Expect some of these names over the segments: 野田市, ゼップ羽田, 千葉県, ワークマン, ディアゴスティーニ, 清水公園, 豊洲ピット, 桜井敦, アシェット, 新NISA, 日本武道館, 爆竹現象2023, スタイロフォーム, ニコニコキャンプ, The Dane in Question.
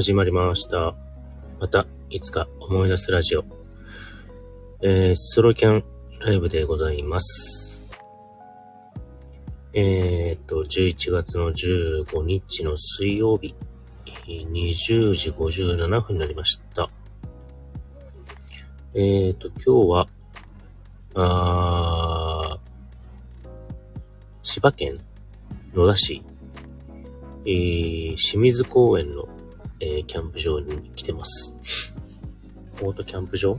始まりました。またいつか思い出すラジオ、ソロキャンライブでございます。11月の15日の水曜日、20時57分になりました。今日は、千葉県野田市、清水公園の、キャンプ場に来てます。オートキャンプ場、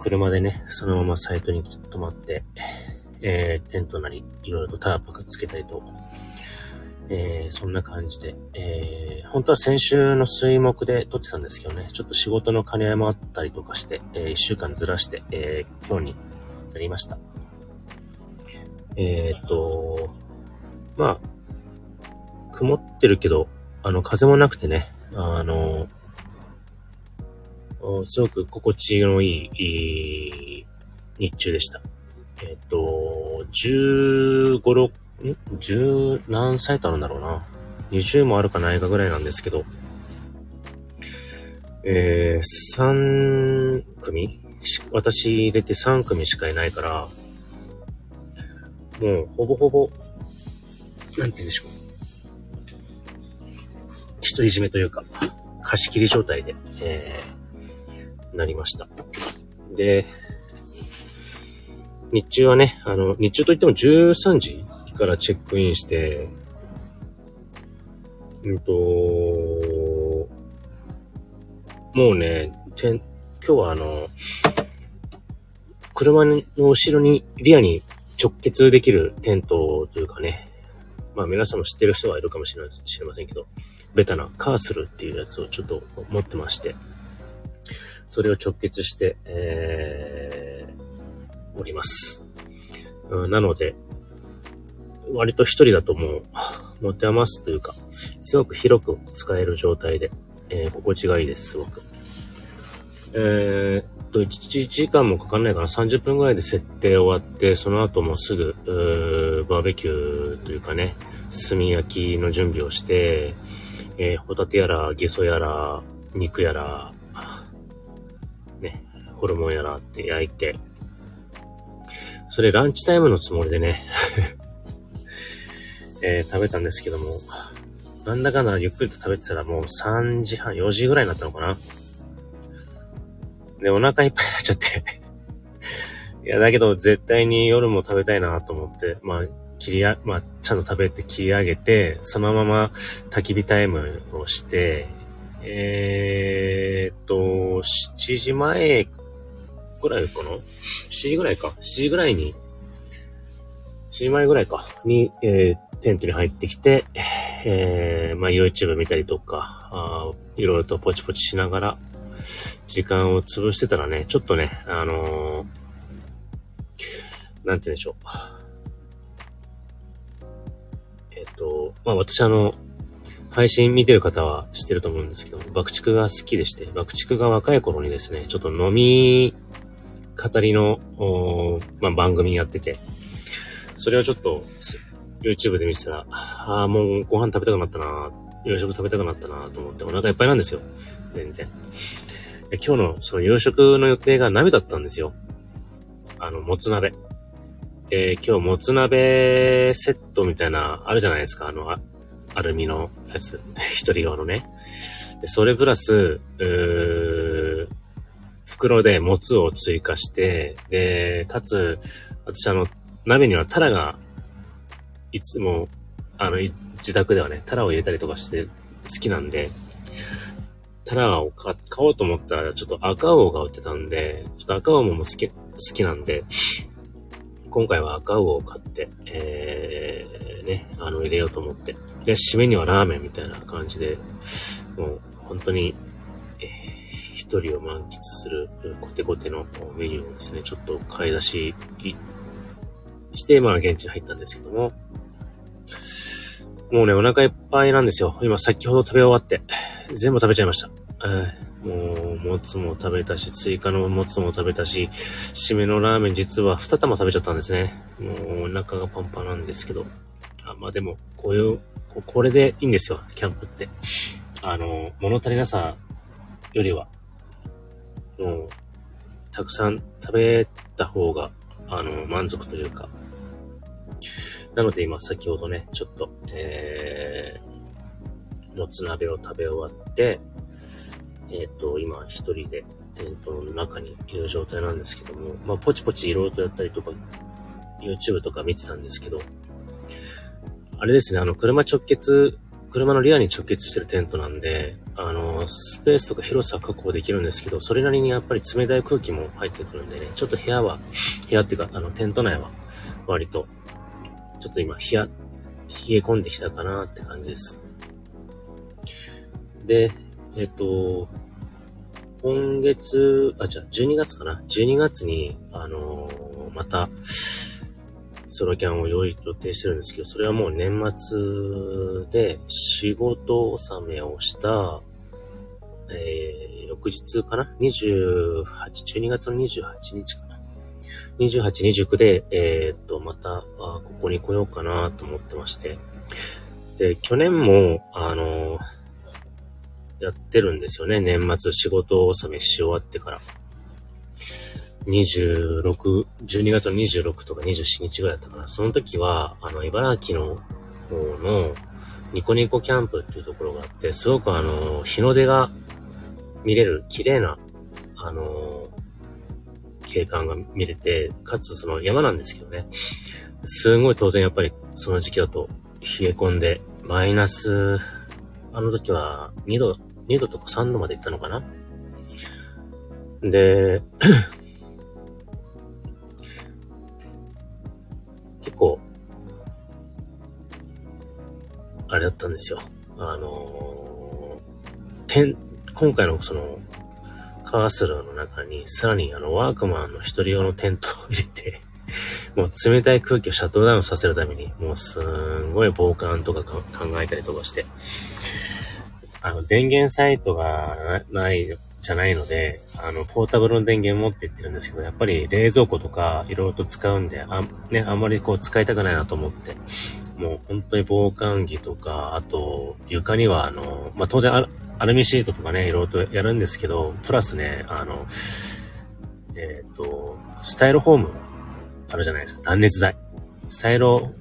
車でね、そのままサイトに泊まって、テントなり、いろいろとタープくっつけたりと、そんな感じで、本当は先週の水木で撮ってたんですけどね、ちょっと仕事の兼ね合いもあったりとかして、1週間ずらして、今日になりました。まあ、曇ってるけど、風もなくてね、すごく心地のいい日中でした。15、16、何歳とあるんだろうな。20もあるかないかぐらいなんですけど、3組私入れて3組しかいないから、もうほぼほぼ、なんて言うんでしょう。独り占めというか、貸し切り状態で、なりました。で、日中はね、日中といっても13時からチェックインして、もうね、今日は車の後ろに、リアに直結できるテントというかね、まあ皆さんも知ってる人はいるかもしれませんけど、ベタなカースルっていうやつをちょっと持ってまして、それを直結して、おります。なので、割と一人だともう持て余すというか、すごく広く使える状態で、心地がいいです、すごく。1時間もかかんないかな、30分ぐらいで設定終わって、その後もすぐ、バーベキューというかね、炭焼きの準備をして、ホタテやら、ゲソやら、肉やら、ね、ホルモンやらって焼いて、それランチタイムのつもりでね、食べたんですけども、なんだかんだゆっくりと食べてたらもう3時半、4時ぐらいになったのかな。で、お腹いっぱいになっちゃって。いや、だけど絶対に夜も食べたいなと思って、ちゃんと食べて切り上げて、そのまま焚き火タイムをして、7時前ぐらいかな ?7 時ぐらいか。7時ぐらいに、7時前ぐらいか。に、テントに入ってきて、YouTube 見たりとか、いろいろとポチポチしながら、時間を潰してたらね、ちょっとね、なんて言うんでしょう。私配信見てる方は知ってると思うんですけど、爆竹が好きでして、爆竹が若い頃にですね、ちょっと飲み語りの、番組やってて、それをちょっと YouTube で見てたら、ああ、もうご飯食べたくなったな、夕食食べたくなったなと思ってお腹いっぱいなんですよ。全然。今日のその夕食の予定が鍋だったんですよ。もつ鍋。今日もつ鍋セットみたいな、あるじゃないですか。アルミのやつ。一人用のね。でそれプラス、袋でもつを追加して、で、かつ、私鍋にはタラが、いつも、自宅ではね、タラを入れたりとかして好きなんで、タラを買おうと思ったら、ちょっと赤魚が売ってたんで、ちょっと赤魚も好きなんで、今回は赤魚を買って、入れようと思って。で、締めにはラーメンみたいな感じで、もう本当に、一人を満喫するコテコテのメニューをですね、ちょっと買い出しして、現地に入ったんですけども、もうね、お腹いっぱいなんですよ。今、先ほど食べ終わって、全部食べちゃいました。もう、もつも食べたし、追加のもつも食べたし、締めのラーメン実は2玉食べちゃったんですね。もう、お腹がパンパンなんですけでも、これでいいんですよ、キャンプって。物足りなさよりは、もう、たくさん食べた方が、満足というか。なので今、先ほどね、ちょっと、もつ鍋を食べ終わって、今、一人でテントの中にいる状態なんですけども、まあ、ポチポチいろいろとやったりとか、YouTube とか見てたんですけど、あれですね、車のリアに直結してるテントなんで、スペースとか広さ確保できるんですけど、それなりにやっぱり冷たい空気も入ってくるんでね、ちょっと部屋っていうか、テント内は、割と、ちょっと今、冷え込んできたかなって感じです。で、12月かな ?12 月に、また、ソロキャンを用意予定してるんですけど、それはもう年末で仕事納めをした、翌日かな ?12 月の28日かな ?28、29で、また、ここに来ようかなと思ってまして。で、去年も、やってるんですよね。年末仕事納めし終わってから。12月の26とか27日ぐらいだったかな。その時は、茨城の方のニコニコキャンプっていうところがあって、すごく日の出が見れる綺麗な、景観が見れて、かつその山なんですけどね。すごい当然やっぱりその時期だと冷え込んで、マイナス、あの時は2度とか3度まで行ったのかな。で、結構、あれだったんですよ。今回のその、カースルの中に、さらにワークマンの一人用のテントを入れて、もう冷たい空気をシャットダウンさせるために、もうすんごい防寒とか考えたりとかして、電源サイトがない、じゃないので、ポータブルの電源持って行ってるんですけど、やっぱり冷蔵庫とかいろいろと使うんで、あんまりこう使いたくないなと思って、もう本当に防寒着とか、あと床にはまあ、当然アルミシートとかね、いろいろとやるんですけど、プラスね、スタイロフォームあるじゃないですか、断熱材。断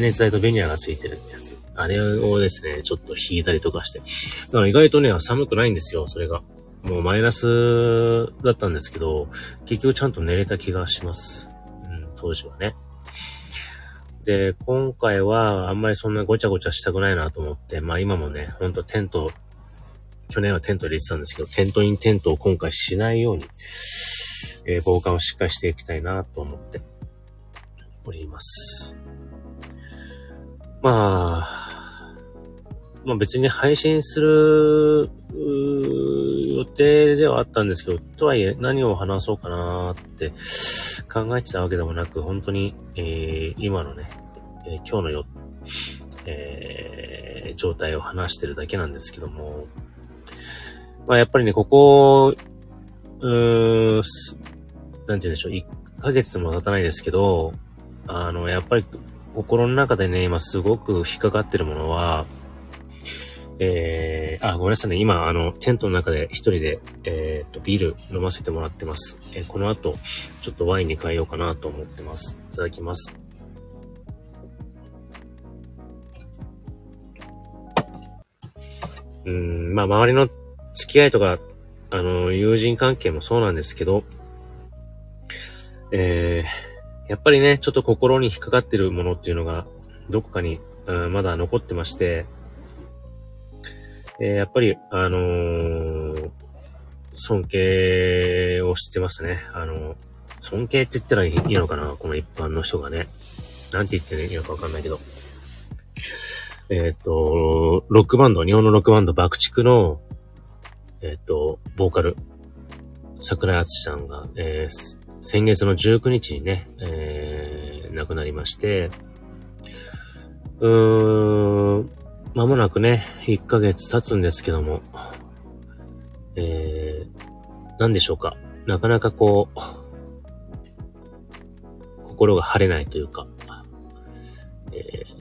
熱材とベニヤがついてるやつ。あれをですね、ちょっと引いたりとかして。だから意外とね、寒くないんですよ、それが。もうマイナスだったんですけど、結局ちゃんと寝れた気がします。うん、当時はね。で、今回はあんまりそんなごちゃごちゃしたくないなと思って、まあ今もね、ほんと去年はテント入れてたんですけど、テントインテントを今回しないように、防寒をしっかりしていきたいなと思っております。まあ別に配信する予定ではあったんですけど、とはいえ何を話そうかなーって考えてたわけでもなく、本当に、今のね、今日の状態を話してるだけなんですけども、まあやっぱりね、ここ、なんて言うんでしょう、1ヶ月も経たないですけど、やっぱり、心の中でね、今すごく引っかかってるものは、ごめんなさいね、今、テントの中で一人で、ビール飲ませてもらってます。この後、ちょっとワインに変えようかなと思ってます。いただきます。まあ、周りの付き合いとか、友人関係もそうなんですけど、やっぱりね、ちょっと心に引っかかってるものっていうのが、どこかに、まだ残ってまして、やっぱり、尊敬をしてますね。尊敬って言ったらいいのかな、この一般の人がね。なんて言ってね、いいのかわかんないけど。日本のロックバンド、爆竹の、ボーカル、桜井敦さんが、先月の19日にね、亡くなりまして、間もなくね、1ヶ月経つんですけども、なんでしょうか。なかなかこう、心が晴れないというか、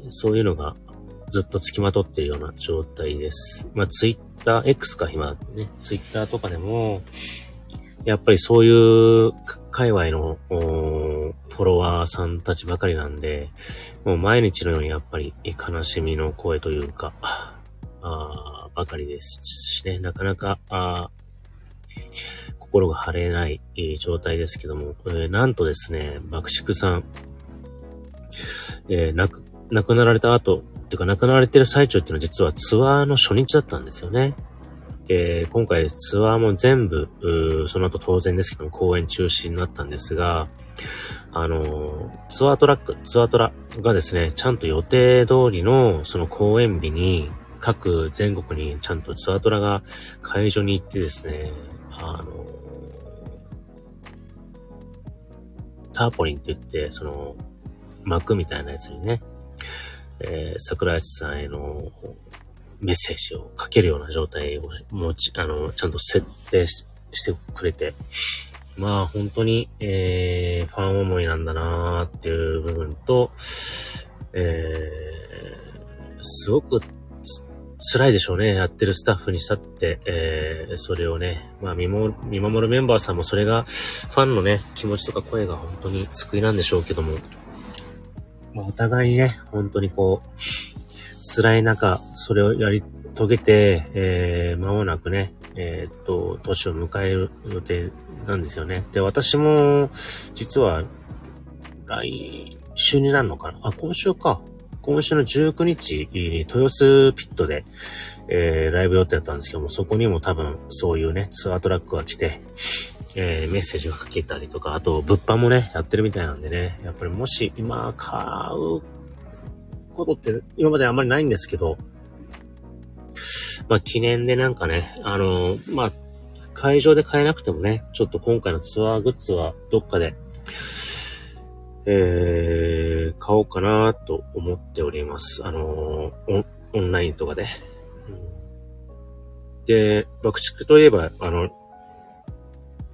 そういうのがずっと付きまとっているような状態です。まあ、Twitter、X か今ね、Twitter とかでも、やっぱりそういう界隈のフォロワーさんたちばかりなんで、もう毎日のようにやっぱり悲しみの声というか、ばかりですしね、なかなか、心が晴れない状態ですけども、なんとですね、爆竹さん、亡くなられた後、っていうか亡くなられてる最中っていうのは実はツアーの初日だったんですよね。で、今回ツアーも全部、その後当然ですけども、公演中止になったんですが、ツアートラがですね、ちゃんと予定通りのその公演日に、各全国にちゃんとツアートラが会場に行ってですね、ターポリンって言って、その、幕みたいなやつにね、桜橋さんへのメッセージをかけるような状態をちゃんと設定 してくれて、まあ本当に、ファン思いなんだなーっていう部分と、すごく辛いでしょうね。やってるスタッフにしたって、それをね、まあ見守るメンバーさんもそれがファンのね、気持ちとか声が本当に救いなんでしょうけども、まあ、お互いにね、本当にこう、辛い中、それをやり遂げて、間もなくね、年を迎える予定なんですよね。で、私も、実は、来週になるのかな？あ、今週か。今週の19日に豊洲ピットで、ライブ予定だったんですけども、そこにも多分、そういうね、ツアートラックが来て、メッセージをかけたりとか、あと、物販もね、やってるみたいなんでね、やっぱりもし今、買うことって今まであんまりないんですけど、まあ、記念でなんかね、まあ、会場で買えなくてもね、ちょっと今回のツアーグッズはどっかで、買おうかなと思っております。オンラインとかで。で、爆竹といえば、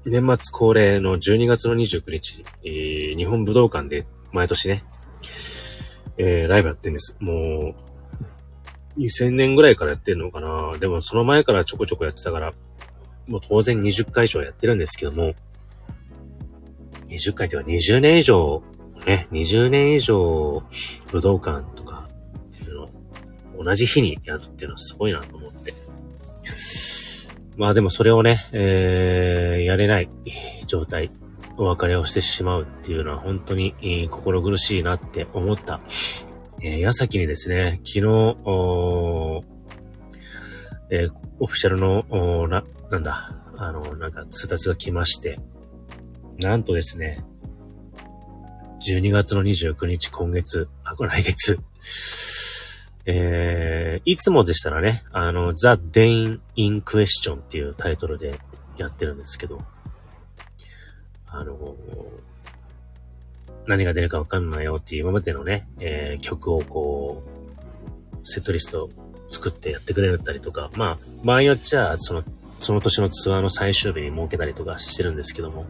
年末恒例の12月の29日、日本武道館で毎年ね、ライブやってるんです。もう、2000年ぐらいからやってるのかな。でもその前からちょこちょこやってたから、もう当然20回以上やってるんですけども、20回というか20年以上、ね、20年以上武道館とかっていうのを同じ日にやるっていうのはすごいなと思って。まあでもそれをね、やれない状態、お別れをしてしまうっていうのは本当に、心苦しいなって思った、矢先にですね、昨日、オフィシャルの、通達が来まして、なんとですね、12月の29日来月、いつもでしたらね、The Dane in Question っていうタイトルでやってるんですけど、何が出るかわかんないよっていう今までのね、曲をこう、セットリストを作ってやってくれたりとか、まあ、場合によっちゃ、その年のツアーの最終日に設けたりとかしてるんですけども、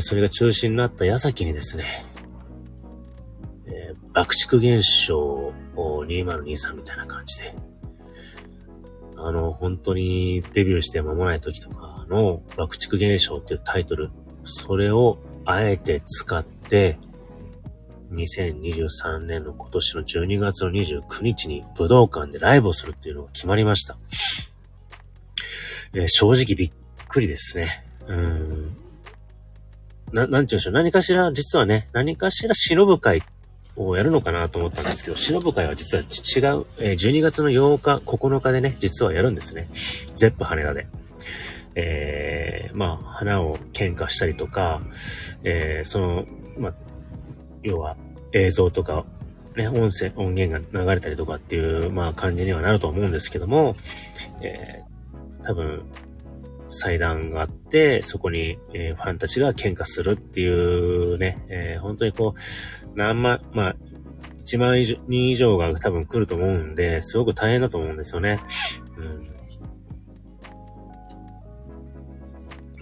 それが中止になった矢先にですね、爆竹現象2023みたいな感じで、本当にデビューして間もない時とかの爆竹現象っていうタイトル、それをあえて使って、2023年の今年の12月の29日に武道館でライブをするっていうのが決まりました。正直びっくりですね。なんて言うんでしょう。何かしら、実はね、何かしら忍ぶ会をやるのかなと思ったんですけど、忍ぶ会は実は違う、12月の8日、9日でね、実はやるんですね。ゼップ羽田で。まあ、花を喧嘩したりとか、まあ、要は映像とか、ね、音源が流れたりとかっていう、まあ、感じにはなると思うんですけども、多分、祭壇があって、そこに、ファンたちが喧嘩するっていうね、本当にこう、1万人以上が多分来ると思うんで、すごく大変だと思うんですよね。うん、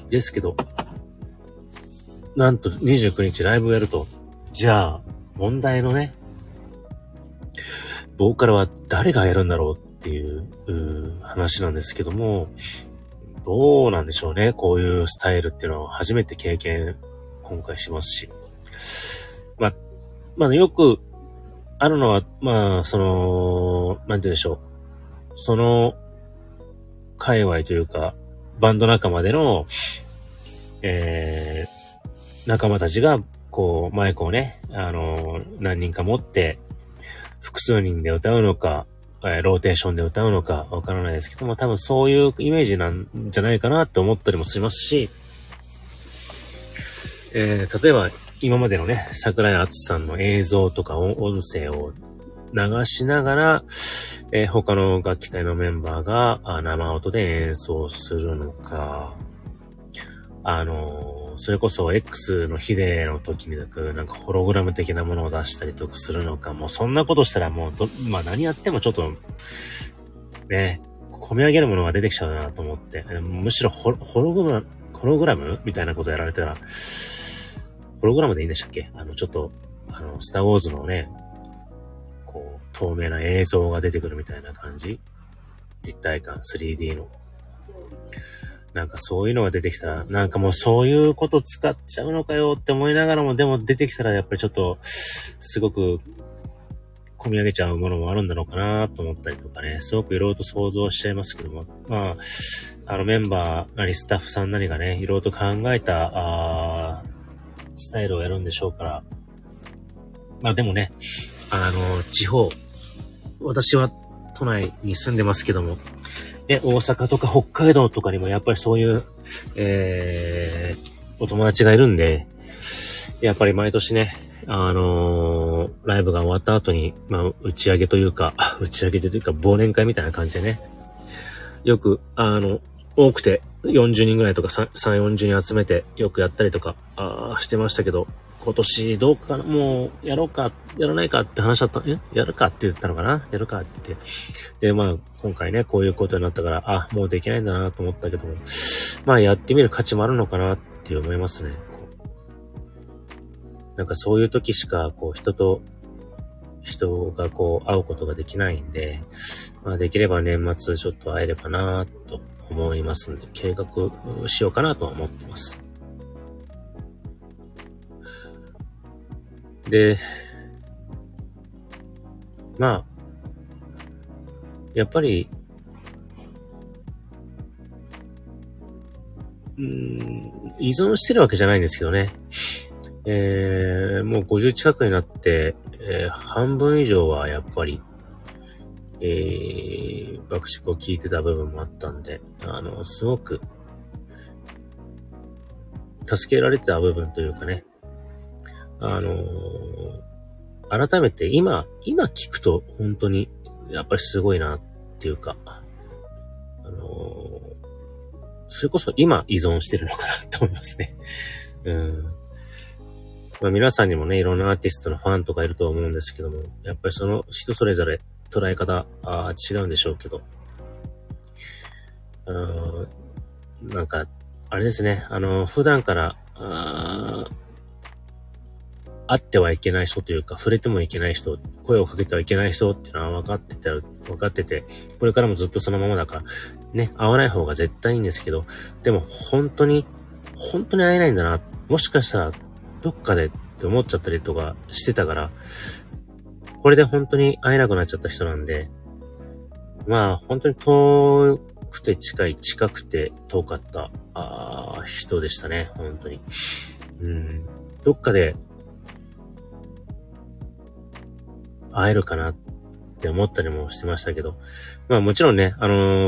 ですけど、なんと29日ライブをやると、じゃあ、問題のね、ボーカルは誰がやるんだろうっていう話なんですけども、どうなんでしょうね。こういうスタイルっていうのは初めて経験今回しますし、まあよくあるのは、まあそのなんて言うんでしょう、その界隈というかバンド仲間での、仲間たちがこうマイクをね、何人か持って複数人で歌うのか、ローテーションで歌うのかわからないですけども、多分そういうイメージなんじゃないかなって思ったりもしますし、例えば今までのね、桜井敦さんの映像とか音声を流しながら、他の楽器隊のメンバーが生音で演奏するのか、それこそ X のヒデの時になんかホログラム的なものを出したりとかするのか、もうそんなことしたらもう何やってもちょっと、ね、込み上げるものが出てきちゃうなと思って、むしろホログラムみたいなことやられたら、ホログラムでいいんでしたっけ？ちょっと、スターウォーズのね、こう、透明な映像が出てくるみたいな感じ？立体感、3D の。なんかそういうのが出てきたら、なんかもうそういうこと使っちゃうのかよって思いながらも、でも出てきたらやっぱりちょっとすごく込み上げちゃうものもあるんだろうかなと思ったりとかね、すごくいろいろと想像しちゃいますけども、まあメンバーなりスタッフさんなりがね、いろいろと考えたスタイルをやるんでしょうから、まあでもね、地方、私は都内に住んでますけども、で、大阪とか北海道とかにもやっぱりそういう、お友達がいるんで、やっぱり毎年ね、ライブが終わった後に、打ち上げというか、忘年会みたいな感じでね、よく、多くて40人ぐらいとか3、40人集めてよくやったりとか、してましたけど、今年どうかな、もう、やろうか、やらないかって話だった。やるかって言ったのかな、やるかって。で、今回ね、こういうことになったから、あ、もうできないんだなと思ったけども、やってみる価値もあるのかなって思いますね。なんかそういう時しか、人が会うことができないんで、できれば年末ちょっと会えればなと思いますんで、計画しようかなとは思ってます。で、やっぱり、依存してるわけじゃないんですけどね。もう50近くになって、半分以上はやっぱり、爆竹を聞いてた部分もあったんで、すごく、助けられてた部分というかね、改めて今聞くと本当にやっぱりすごいなっていうか、それこそ今依存してるのかなと思いますね。皆さんにもね、いろんなアーティストのファンとかいると思うんですけども、やっぱりその人それぞれ捉え方違うんでしょうけど、なんか、あれですね、普段から、会ってはいけない人というか、触れてもいけない人、声をかけてはいけない人っていうのは分かってて、これからもずっとそのままだから、ね、会わない方が絶対いいんですけど、でも本当に会えないんだな、もしかしたらどっかでって思っちゃったりとかしてたから、これで本当に会えなくなっちゃった人なんで、本当に遠くて近い、近くて遠かった、人でしたね、本当に。どっかで、会えるかなって思ったりもしてましたけど。もちろんね、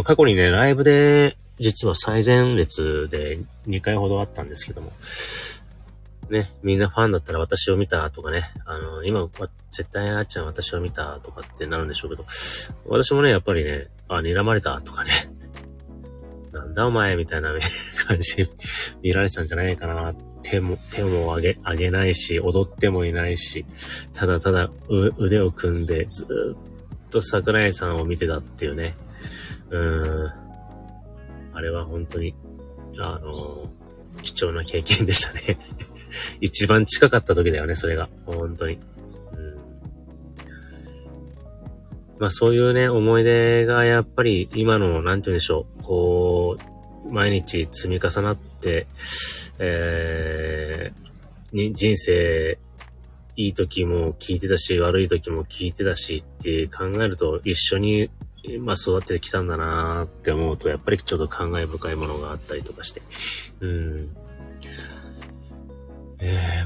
過去にね、ライブで、実は最前列で2回ほどあったんですけども。ね、みんなファンだったら私を見たとかね、今は絶対あっちゃん私を見たとかってなるんでしょうけど、私もね、やっぱりね、睨まれたとかね、なんだお前みたいな感じで見られてたんじゃないかな。手も上げないし、踊ってもいないし、ただただ腕を組んでずーっと桜井さんを見てたっていうね。あれは本当に、貴重な経験でしたね。一番近かった時だよね、それが。本当に。まあそういうね、思い出がやっぱり今の、なんて言うんでしょう、こう、毎日積み重なって、人生、いい時も聞いてたし、悪い時も聞いてたしって考えると、一緒に、まあ育ってきたんだなーって思うと、やっぱりちょっと感慨深いものがあったりとかして。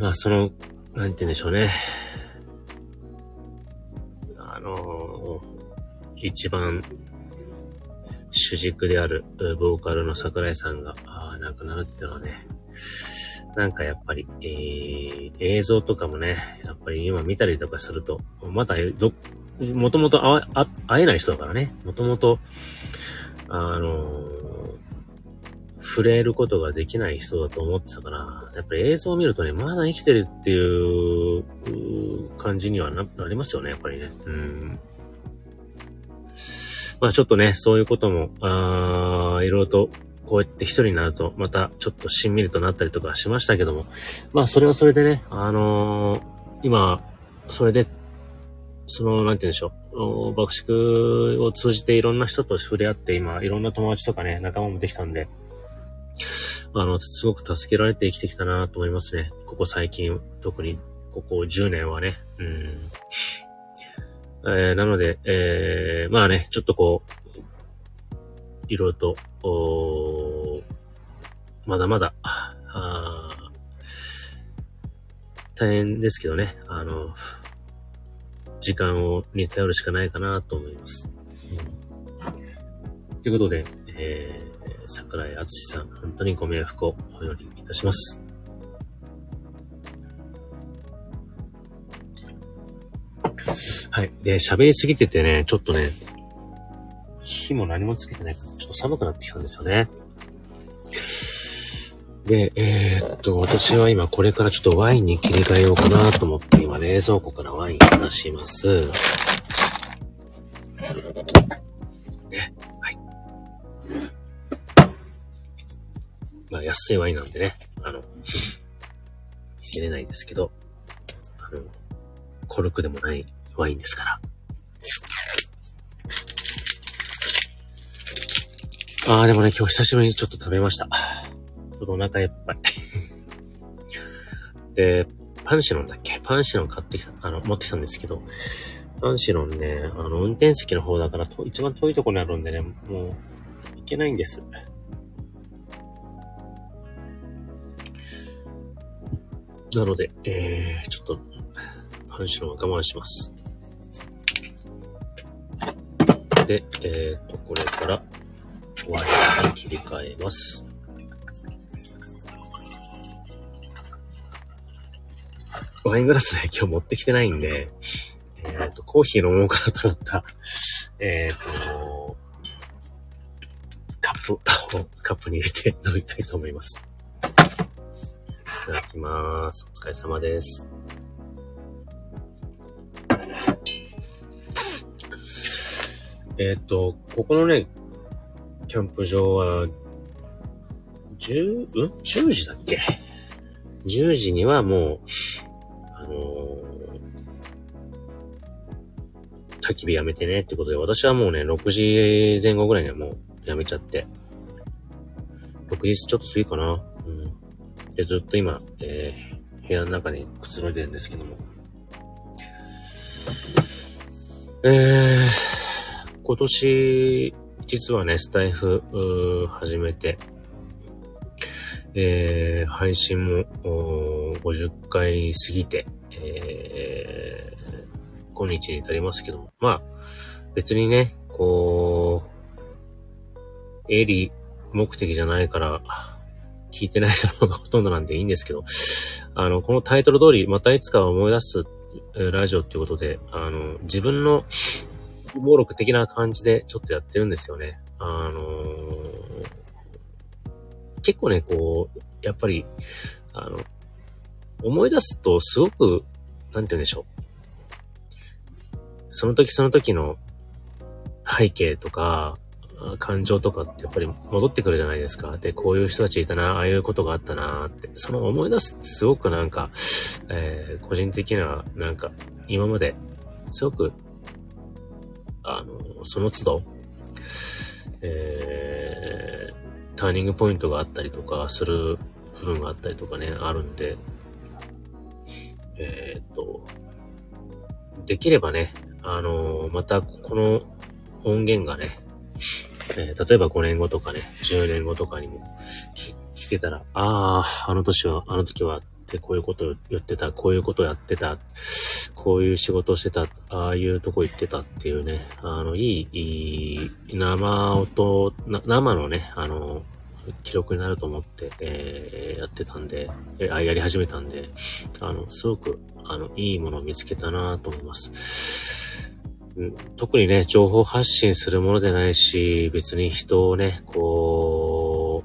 まあその、なんて言うんでしょうね。一番主軸であるボーカルの桜井さんが亡くなるっていうのはね、なんかやっぱり、映像とかもね、やっぱり今見たりとかすると、またもともと会えない人だからね、もともと触れることができない人だと思ってたから、やっぱり映像を見るとね、まだ生きてるっていう感じには なりますよね、やっぱりね。まあちょっとね、そういうことも、いろいろと、こうやって一人になると、またちょっとしんみりとなったりとかしましたけども、まあそれはそれでね、今、それで、なんて言うんでしょう、爆竹を通じていろんな人と触れ合って、今、いろんな友達とかね、仲間もできたんで、すごく助けられて生きてきたなと思いますね。ここ最近、特にここ10年はね。なので、まあね、ちょっとこう、いろいろと、まだまだ、大変ですけどね、時間に頼るしかないかなと思います。ということで、桜井敦さん、本当にご冥福をお祈りいたします。はい。で、喋りすぎててね、ちょっとね、火も何もつけてないから、ちょっと寒くなってきたんですよね。で、私は今これからちょっとワインに切り替えようかなと思って、今冷蔵庫からワインを出します。ね、はい。まあ安いワインなんでね、見せれないですけど、コルクでもないワインですから。でもね、今日久しぶりにちょっと食べました。ちょっとお腹いっぱい。で、パンシロンだっけ？パンシロン買ってきた、持ってきたんですけど、パンシロンね、運転席の方だから一番遠いところにあるんでね、もう、行けないんです。なので、ちょっと、パンシロンは我慢します。で、これから、ワインに切り替えます。ワイングラスね、今日持ってきてないんで、コーヒー飲もうかなと思った、カップに入れて飲みたいと思います。いただきます。お疲れ様です。ここのね、キャンプ場は、10時だっけ ?10 時にはもう、焚き火やめてねってことで、私はもうね、6時前後ぐらいにはもうやめちゃって、6時ちょっと過ぎかな。で、ずっと今、部屋の中にくつろいでるんですけども。今年、実はね、スタイフ始めて、配信も50回過ぎて、今日に至りますけども、まあ別にね、こう営利目的じゃないから聞いてない人の方がほとんどなんでいいんですけど、このタイトル通りまたいつか思い出すラジオっていうことで、自分の暴力的な感じでちょっとやってるんですよね。結構ね、こう、やっぱり、思い出すとすごく、なんて言うんでしょう。その時その時の背景とか、感情とかってやっぱり戻ってくるじゃないですか。で、こういう人たちいたな、ああいうことがあったなって、その思い出すってすごくなんか、個人的な、なんか、今まですごく、その都度、ターニングポイントがあったりとかする部分があったりとかね、あるんで、できればね、またこの音源がね、例えば5年後とかね、10年後とかにも聞けたら、ああ、あの年は、あの時はってこういうことを言ってた、こういうことをやってた、こういう仕事をしてた、ああいうとこ行ってたっていうね、いい生音、生のね、記録になると思って、やってたんで、やり始めたんで、すごく、いいものを見つけたなと思います。特にね、情報発信するものでないし、別に人をね、こ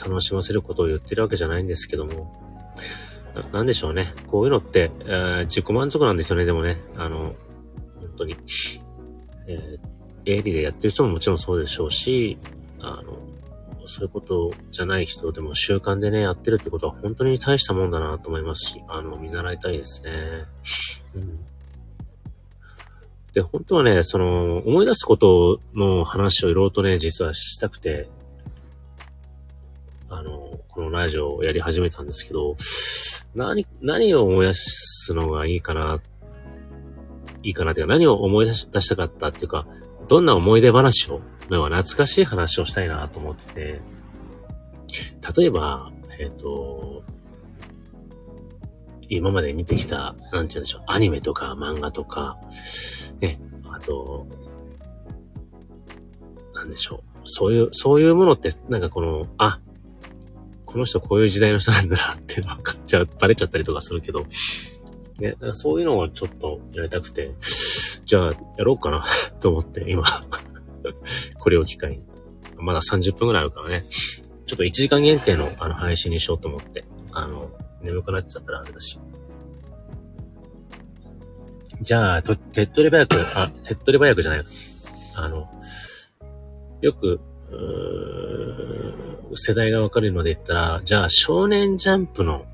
う、楽しませることを言ってるわけじゃないんですけども、なんでしょうね。こういうのって、自己満足なんですよね、でもね。本当に。営利でやってる人ももちろんそうでしょうし、そういうことじゃない人でも習慣でね、やってるってことは本当に大したもんだなと思いますし、見習いたいですね。うん、で、本当はね、思い出すことの話をいろいろとね、実はしたくて、このラジオをやり始めたんですけど、何を思い出すのがいいかなっていうか、何を思い出したかったっていうか、どんな思い出話を、懐かしい話をしたいなと思ってて、例えば、今まで見てきた、なんて言うんでしょう、アニメとか漫画とか、ね、あと、なんでしょう、そういうものって、なんかこの人こういう時代の人なんだなっていうのがバレちゃったりとかするけど、ね、そういうのをちょっとやりたくて、じゃあやろうかなと思って今、これを機会に、まだ30分ぐらいあるからね、ちょっと1時間限定の配信にしようと思って、眠くなっちゃったらあれだし。じゃあ、手っ取り早くじゃない。よく、世代がわかるので言ったら、じゃあ少年ジャンプの、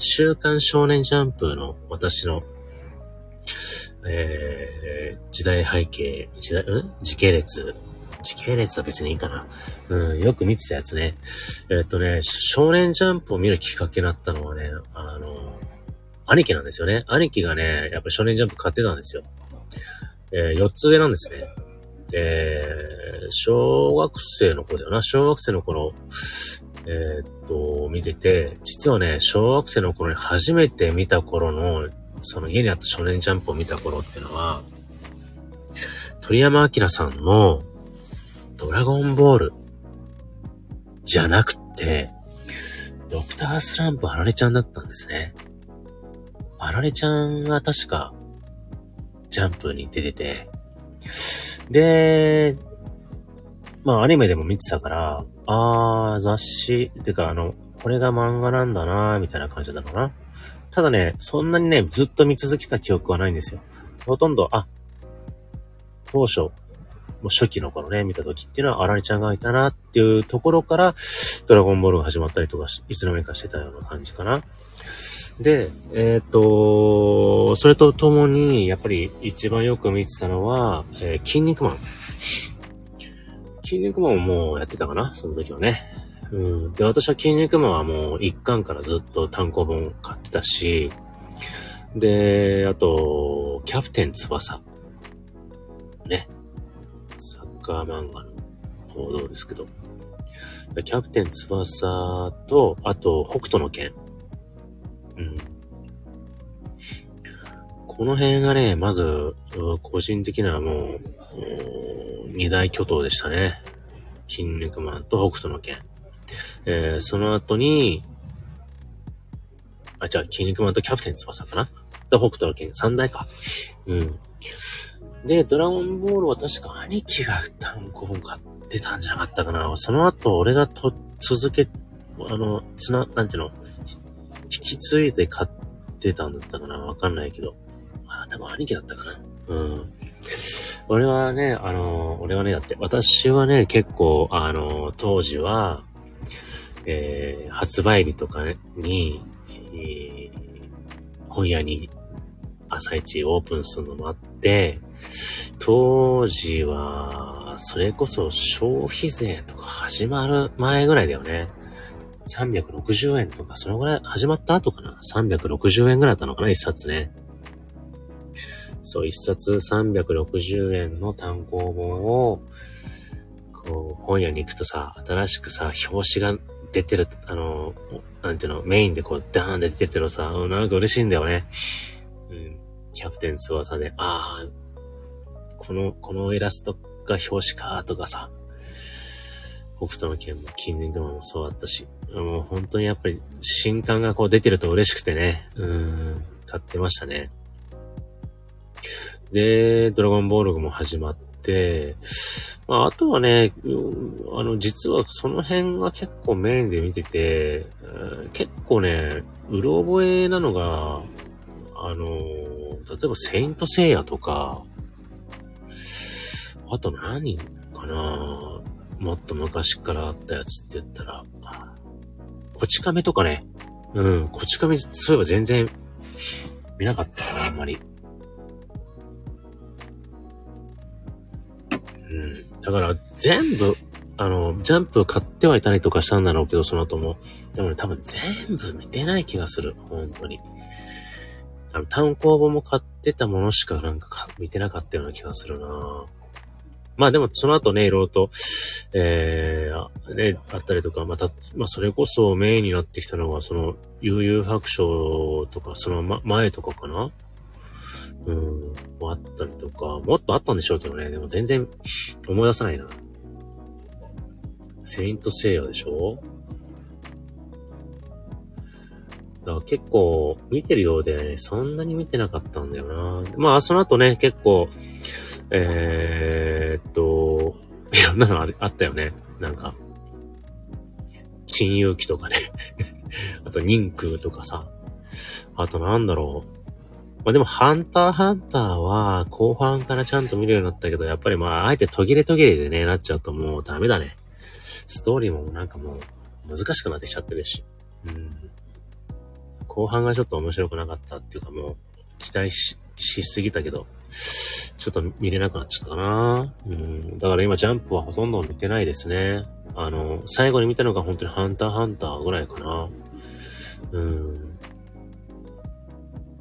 週刊少年ジャンプの私の、時代背景、時系列は別にいいかな。うん、よく見てたやつね。少年ジャンプを見るきっかけになったのはね、兄貴なんですよね。兄貴がね、やっぱり少年ジャンプ買ってたんですよ。4つ上なんですね。小学生の頃だよな。小学生の頃、見てて、実はね、小学生の頃に初めて見た頃の、家にあった少年ジャンプを見た頃っていうのは、鳥山明さんのドラゴンボールじゃなくて、ドクタースランプあられちゃんだったんですね。あられちゃんが確か、ジャンプに出てて、で、まあアニメでも見てたから、雑誌、てかこれが漫画なんだなみたいな感じだろうな。ただね、そんなにね、ずっと見続けた記憶はないんですよ。ほとんど、当初、もう初期の頃ね、見た時っていうのは、あられちゃんがいたなっていうところから、ドラゴンボールが始まったりとか、いつの間にかしてたような感じかな。で、それとともに、やっぱり一番よく見てたのは、筋肉マン。筋肉マンをもうやってたかな、その時はね。うん。で、私は筋肉マンはもう一巻からずっと単行本買ってたし、で、あと、キャプテン翼。ね。サッカー漫画の報道ですけど。キャプテン翼と、あと、北斗の拳。うん、この辺がね、まず、個人的にはもう、二大巨頭でしたね。筋肉マンと北斗の拳。その後に、筋肉マンとキャプテン翼かなと北斗の拳、三大か。うん。で、ドラゴンボールは確か兄貴が単行本買ってたんじゃなかったかな。その後、俺が引き継いで買ってたんだったかな、わかんないけど。多分兄貴だったかな。うん。私はね、結構、当時は、発売日とかに、本屋に朝一オープンするのもあって、当時は、それこそ消費税とか始まる前ぐらいだよね。360円とか、そのぐらい始まった後かな。360円ぐらいだったのかな、一冊ね。そう、一冊360円の単行本を、こう、本屋に行くとさ、新しくさ、表紙が出てる、なんていうの、メインでこう、ダーンで出てるのさ、なんか嬉しいんだよね。うん、キャプテン翼で、あー、このイラストが表紙かとかさ、北斗の拳もキングマンもそうだったし、もう本当にやっぱり新刊がこう出てると嬉しくてね、買ってましたね。で、ドラゴンボールも始まって、まあ、あとはね、実はその辺が結構メインで見てて、結構ね、うろ覚えなのが、例えばセイントセイヤとか、あと何かな、もっと昔からあったやつって言ったら、こち亀とかね。うん、こち亀、そういえば全然見なかったな、あんまり。うん、だから全部、ジャンプ買ってはいたりとかしたんだろうけど、その後も。でもね、多分全部見てない気がする、本当に。単行本も買ってたものしかなんか見てなかったような気がするな。まあでもその後ね、いろいろと、あったりとか、まあそれこそメインになってきたのは、その、悠々白書とか、その前とかかな、あったりとか、もっとあったんでしょうけどね、でも全然思い出さないな。セイントセイヤでしょ、だから結構見てるようで、ね、そんなに見てなかったんだよな。まあその後ね、結構、いろんなのあったよね。なんか、珍遊記とかね。あと、人空とかさ。あと、なんだろう。まあ、でも、ハンターハンターは、後半からちゃんと見るようになったけど、やっぱりまあ、あえて途切れ途切れでね、なっちゃうともうダメだね。ストーリーもなんかもう、難しくなってきちゃってるし。後半がちょっと面白くなかったっていうか、もう、期待しすぎたけど、ちょっと見れなくなっちゃったかな。だから今ジャンプはほとんど見てないですね。最後に見たのが本当にハンターハンターぐらいかな。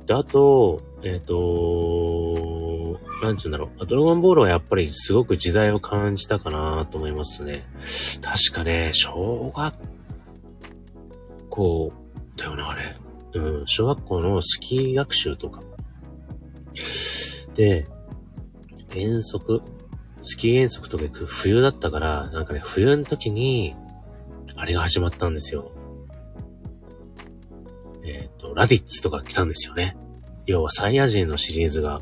で、あと、なんて言うんだろう。ドラゴンボールはやっぱりすごく時代を感じたかなと思いますね。確かね、小学校だよな、あれ。小学校のスキー学習とか。で、スキー遠足とか行く冬だったから、なんかね、冬の時に、あれが始まったんですよ。ラディッツとか来たんですよね。要はサイヤ人のシリーズが、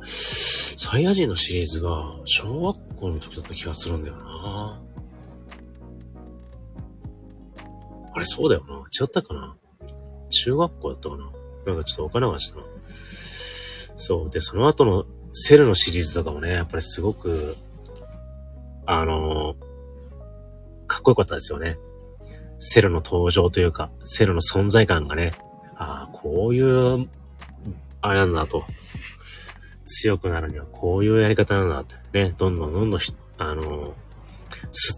小学校の時だった気がするんだよな。あれ、そうだよな。違ったかな。中学校だったかな。なんかちょっとお金がしたな。そう。で、その後の、セルのシリーズとかもね、やっぱりすごく、かっこよかったですよね。セルの登場というか、セルの存在感がね、ああ、こういう、あれなんだと。強くなるにはこういうやり方なんだって。ね、どんどん、吸っ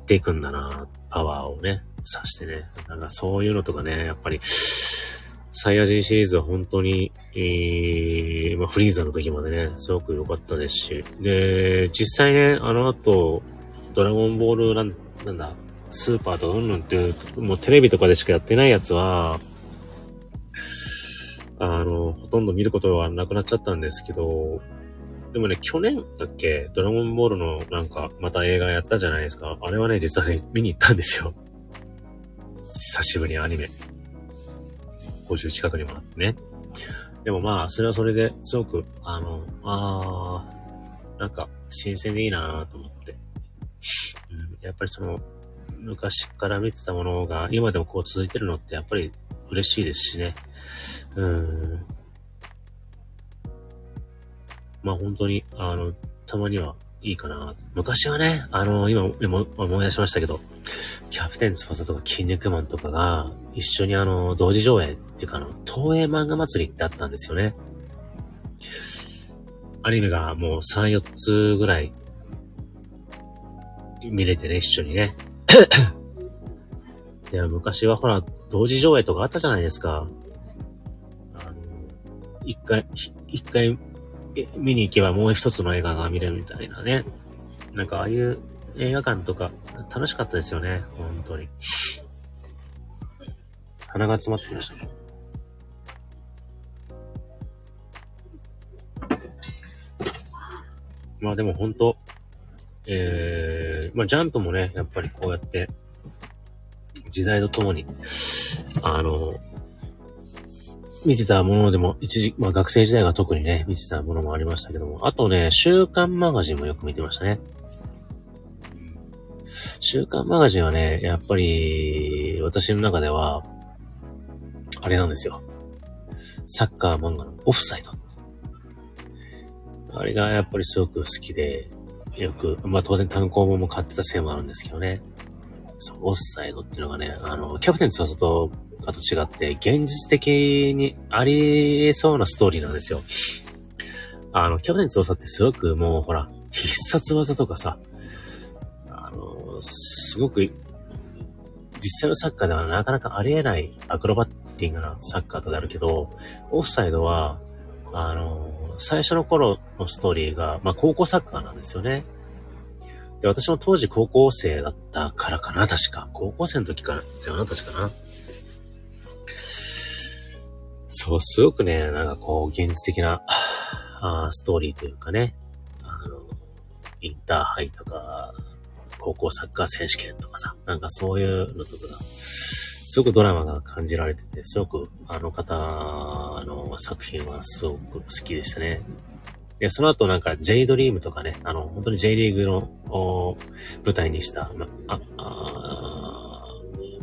ていくんだな、パワーをね、さしてね。なんかそういうのとかね、やっぱり、サイヤ人シリーズは本当に、フリーザの時までね、すごく良かったですし。で、実際ね、あの後、ドラゴンボールなんだ、スーパーとかうんぬんっていう、もうテレビとかでしかやってないやつは、ほとんど見ることはなくなっちゃったんですけど、でもね、去年だっけ、ドラゴンボールのなんか、また映画やったじゃないですか。あれはね、実はね、見に行ったんですよ。久しぶりにアニメ。50近くにもなってね。でもまあ、それはそれですごく、なんか、新鮮でいいなぁと思って、やっぱりその、昔から見てたものが、今でもこう続いてるのって、やっぱり嬉しいですしね。まあ本当に、たまにはいいかな。昔はね、今思い出しましたけど、キャプテン翼とかキン肉マンとかが、一緒に同時上映っていうか東映漫画祭りってあったんですよね。アニメがもう3、4つぐらい見れてね、一緒にね。いや、昔はほら、同時上映とかあったじゃないですか。一回見に行けばもう一つの映画が見れるみたいなね。なんかああいう映画館とか楽しかったですよね、本当に。鼻が詰まってきましたね。まあでも本当、まあジャンプもね、やっぱりこうやって、時代とともに、見てたものでも、まあ学生時代が特にね、見てたものもありましたけども、あとね、週刊マガジンもよく見てましたね。週刊マガジンはね、やっぱり、私の中では、あれなんですよ。サッカー漫画のオフサイド。あれがやっぱりすごく好きで、よく、まあ当然単行本も買ってたせいもあるんですけどね。そう、オフサイドっていうのがね、キャプテン翼と、あと違って、現実的にありそうなストーリーなんですよ。キャプテン翼ってすごくもうほら、必殺技とかさ、すごく、実際のサッカーではなかなかありえないアクロバッティングなサッカーとかあるけど、オフサイドは、最初の頃のストーリーが、まあ、高校サッカーなんですよね。で、私も当時高校生だったからかな、確か。高校生の時からだよな、確かな。そう、すごくね、なんかこう、現実的な、ストーリーというかね、インターハイとか、高校サッカー選手権とかさ、なんかそういうのとか、すごくドラマが感じられてて、すごくあの方の作品はすごく好きでしたね。で、その後なんか J ドリームとかね、本当に J リーグの舞台にした、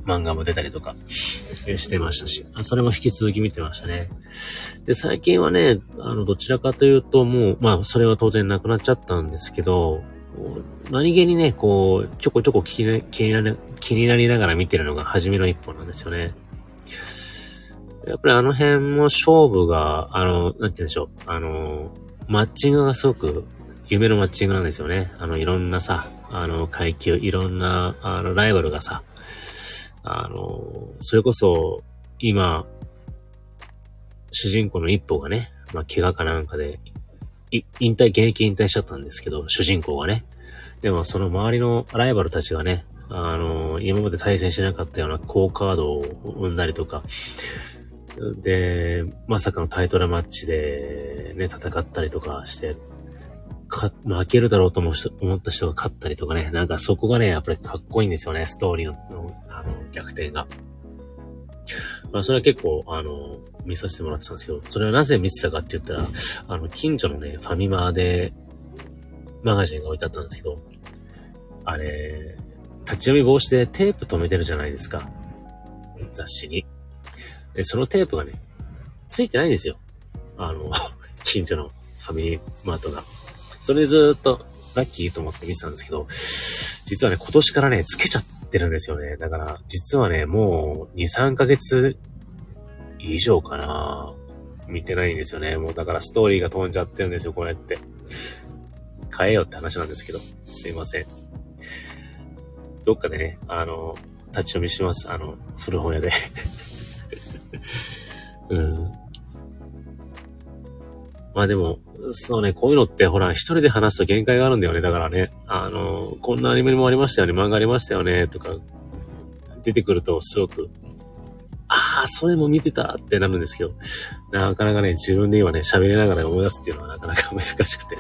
漫画も出たりとかしてましたし、それも引き続き見てましたね。で、最近はね、どちらかというともう、まあ、それは当然なくなっちゃったんですけど、何気にね、こう、ちょこちょこ気になりながら見てるのが初めの一歩なんですよね。やっぱりあの辺も勝負が、なんて言うんでしょう、マッチングがすごく、夢のマッチングなんですよね。いろんなさ、階級、いろんな、ライバルがさ、それこそ、今、主人公の一歩がね、まあ、怪我かなんかで、現役引退しちゃったんですけど、主人公がね。でもその周りのライバルたちがね、今まで対戦しなかったような好カードを生んだりとか、で、まさかのタイトルマッチでね、戦ったりとかして、負けるだろうと思った人が勝ったりとかね、なんかそこがね、やっぱりかっこいいんですよね、ストーリーの、逆転が。まあ、それは結構、見させてもらってたんですけど、それはなぜ見てたかって言ったら、近所のね、ファミマで、マガジンが置いてあったんですけど、あれ、立ち読み防止でテープ止めてるじゃないですか。雑誌に。で、そのテープがね、ついてないんですよ。近所のファミリーマートが。それでずっと、ラッキーと思って見てたんですけど、実はね、今年からね、つけちゃってるんですよね。だから、実はね、もう、2、3ヶ月以上かな、見てないんですよね。もうだからストーリーが飛んじゃってるんですよ、これって。変えようって話なんですけど、すいません。どっかでね、立ち読みします。古本屋で。まあでも、そうね、こういうのってほら、一人で話すと限界があるんだよね。だからね、こんなアニメもありましたよね、漫画ありましたよね、とか、出てくるとすごく、ああ、それも見てたってなるんですけど、なかなかね、自分で今ね、喋りながら思い出すっていうのはなかなか難しくて。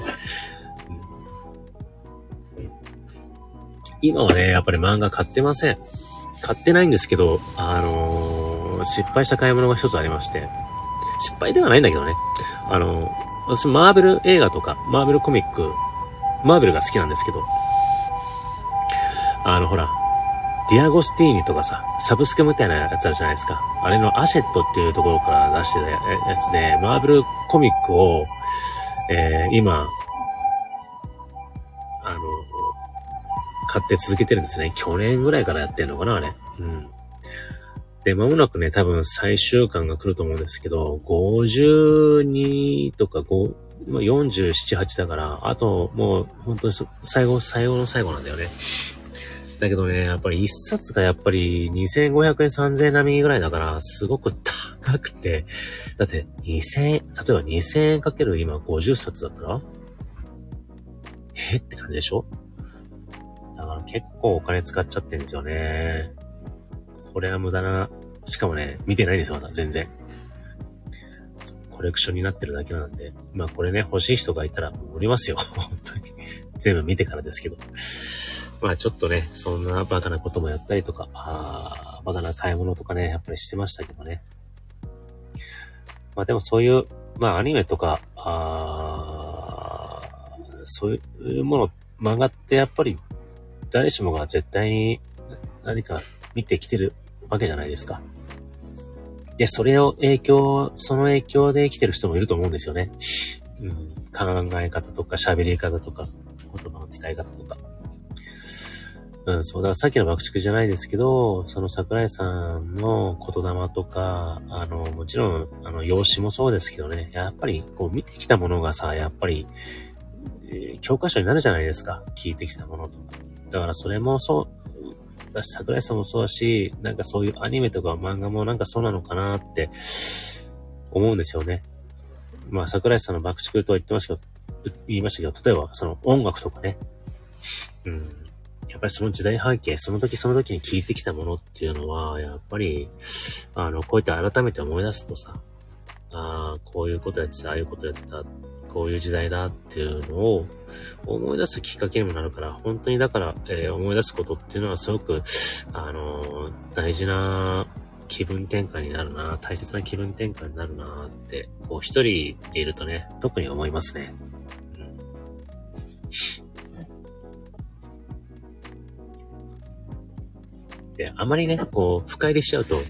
今はね、やっぱり漫画買ってません。買ってないんですけど、失敗した買い物が一つありまして、失敗ではないんだけどね。私、マーベル映画とか、マーベルコミック、マーベルが好きなんですけど、ほら、ディアゴスティーニとかさ、サブスクみたいなやつあるじゃないですか。あれのアシェットっていうところから出してたやつで、マーベルコミックを、今、買って続けてるんですね。去年ぐらいからやってるのかな、あれ。うん。で、まもなくね、多分最終巻が来ると思うんですけど、52とか5、今47、8だから、あともう本当に最後の最後なんだよね。だけどね、やっぱり一冊がやっぱり2500円、3000円並みぐらいだから、すごく高くて、だって2000円、例えば2000円かける今50冊だったら、って感じでしょ？だから結構お金使っちゃってんですよね。これは無駄な、しかもね、見てないんですよ、まだ全然。コレクションになってるだけなんで、まあこれね、欲しい人がいたら売りますよ、本当に。全部見てからですけど。まあちょっとね、そんなバカなこともやったりとか、バカな買い物とかね、やっぱりしてましたけどね。まあでもそういう、まあアニメとか、そういうもの、漫画ってやっぱり誰しもが絶対に何か見てきてるわけじゃないですか。で、その影響で生きてる人もいると思うんですよね。うん、考え方とか喋り方とか言葉の使い方とか。うん、そうだ、さっきの爆竹じゃないですけど、その桜井さんの言霊とか、もちろん、容姿もそうですけどね、やっぱり、こう見てきたものがさ、やっぱり、教科書になるじゃないですか、聞いてきたものとか。だからそれもそう、だし桜井さんもそうだし、なんかそういうアニメとか漫画もなんかそうなのかなって、思うんですよね。まあ桜井さんの爆竹とは言いましたけど、例えばその音楽とかね、うん。やっぱりその時代背景、その時その時に聞いてきたものっていうのは、やっぱり、こういった改めて思い出すとさ、こういうことやってた、ああいうことやってた、こういう時代だっていうのを思い出すきっかけにもなるから、本当にだから、思い出すことっていうのはすごく、大事な気分転換になるな、大切な気分転換になるなって、こう一人でいるとね、特に思いますね。うんで、あまりね、こう、深入りしちゃうと、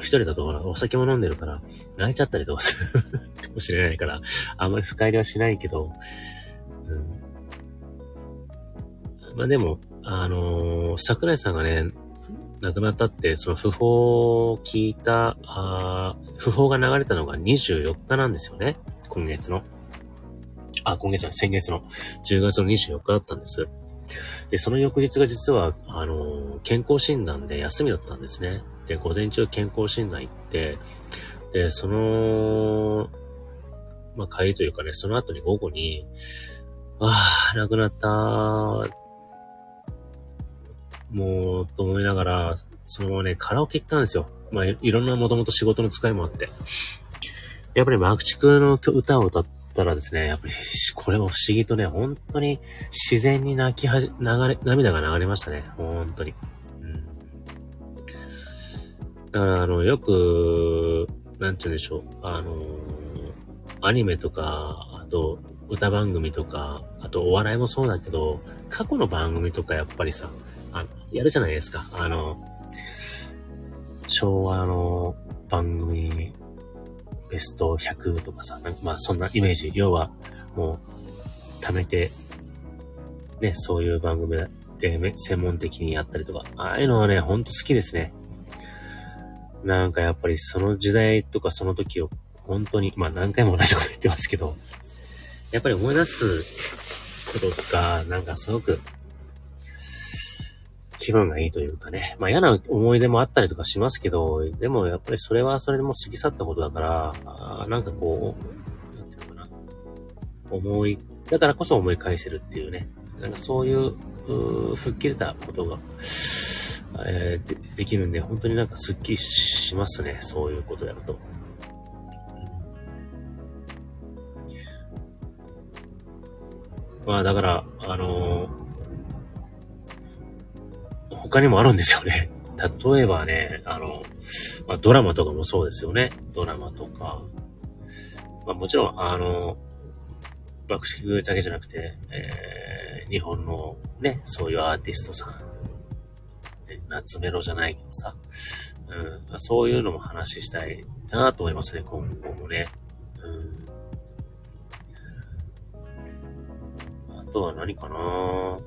一人だとお酒も飲んでるから、泣いちゃったりとかするかもしれないから、あまり深入りはしないけど、うん、まあでも、桜井さんがね、亡くなったって、その訃報を聞いた、訃報が流れたのが24日なんですよね。先月の10月の24日だったんです。で、その翌日が実は、健康診断で休みだったんですね。で、午前中健康診断行って、で、帰りというかね、その後に午後に、亡くなった、もう、と思いながら、そのままね、カラオケ行ったんですよ。まあ、いろんなもともと仕事の使いもあって。やっぱり爆竹の歌を歌って、たらですね、やっぱり、これも不思議とね、本当に自然に涙が流れましたね。本当に。うん、だから、よく、なんて言うんでしょう、アニメとか、あと、歌番組とか、あと、お笑いもそうだけど、過去の番組とか、やっぱりさ、やるじゃないですか。昭和の番組、ベスト100とかさ、なんかまあそんなイメージ。要は、もう、貯めて、ね、そういう番組で専門的にやったりとか、ああいうのはね、ほんと好きですね。なんかやっぱりその時代とかその時を、本当に、まあ何回も同じこと言ってますけど、やっぱり思い出すことが、なんかすごく、気分がいいというかね。まあ嫌な思い出もあったりとかしますけど、でもやっぱりそれはそれでもう過ぎ去ったことだから、なんかこう、なんていうのかな。だからこそ思い返せるっていうね。なんかそういう、吹っ切れたことが、できるんで、本当になんかスッキリしますね。そういうことやると。まあだから、他にもあるんですよね。例えばね、まあ、ドラマとかもそうですよね。ドラマとか。まあもちろん、爆竹だけじゃなくて、日本のね、そういうアーティストさん、ね、夏メロじゃないけどさ、うん、そういうのも話したいなと思いますね、今後もね。うん、あとは何かな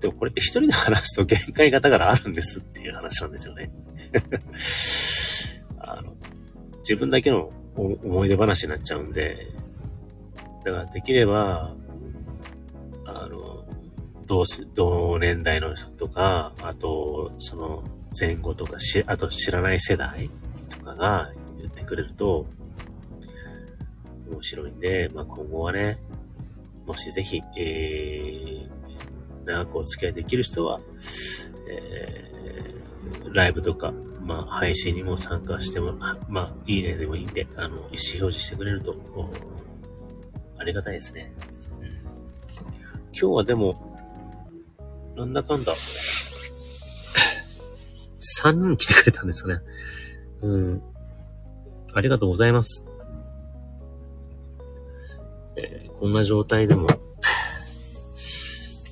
でもこれって一人で話すと限界がだからあるんですっていう話なんですよね。自分だけの思い出話になっちゃうんで、だからできれば、同年代の人とか、あと、その前後とか、あと知らない世代とかが言ってくれると、面白いんで、まあ、今後はね、もしぜひ、長くお付き合いできる人は、ライブとか、まあ、配信にも参加しても、まあ、いいねでもいいんで、意思表示してくれると、ありがたいですね。今日はでも、なんだかんだ、3人来てくれたんですよね。うん。ありがとうございます。こんな状態でも、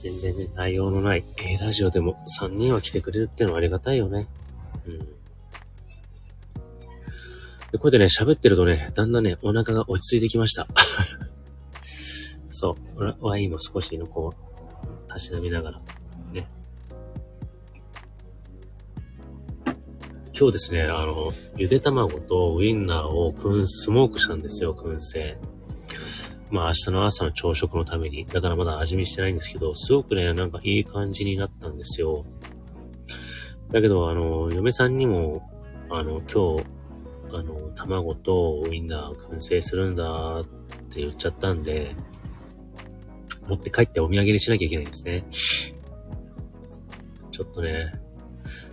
全然ね、対応のない、ラジオでも3人は来てくれるっていうのはありがたいよね。うん。で、こうやってね、喋ってるとね、だんだんね、お腹が落ち着いてきました。そう、ワインも少しのこう、たしなみながら、ね。今日ですね、ゆで卵とウインナーをスモークしたんですよ、燻製。まあ明日の朝の朝食のために、だからまだ味見してないんですけど、すごくね、なんかいい感じになったんですよ。だけど、嫁さんにも、今日、卵とウインナー燻製するんだって言っちゃったんで、持って帰ってお土産にしなきゃいけないんですね。ちょっとね、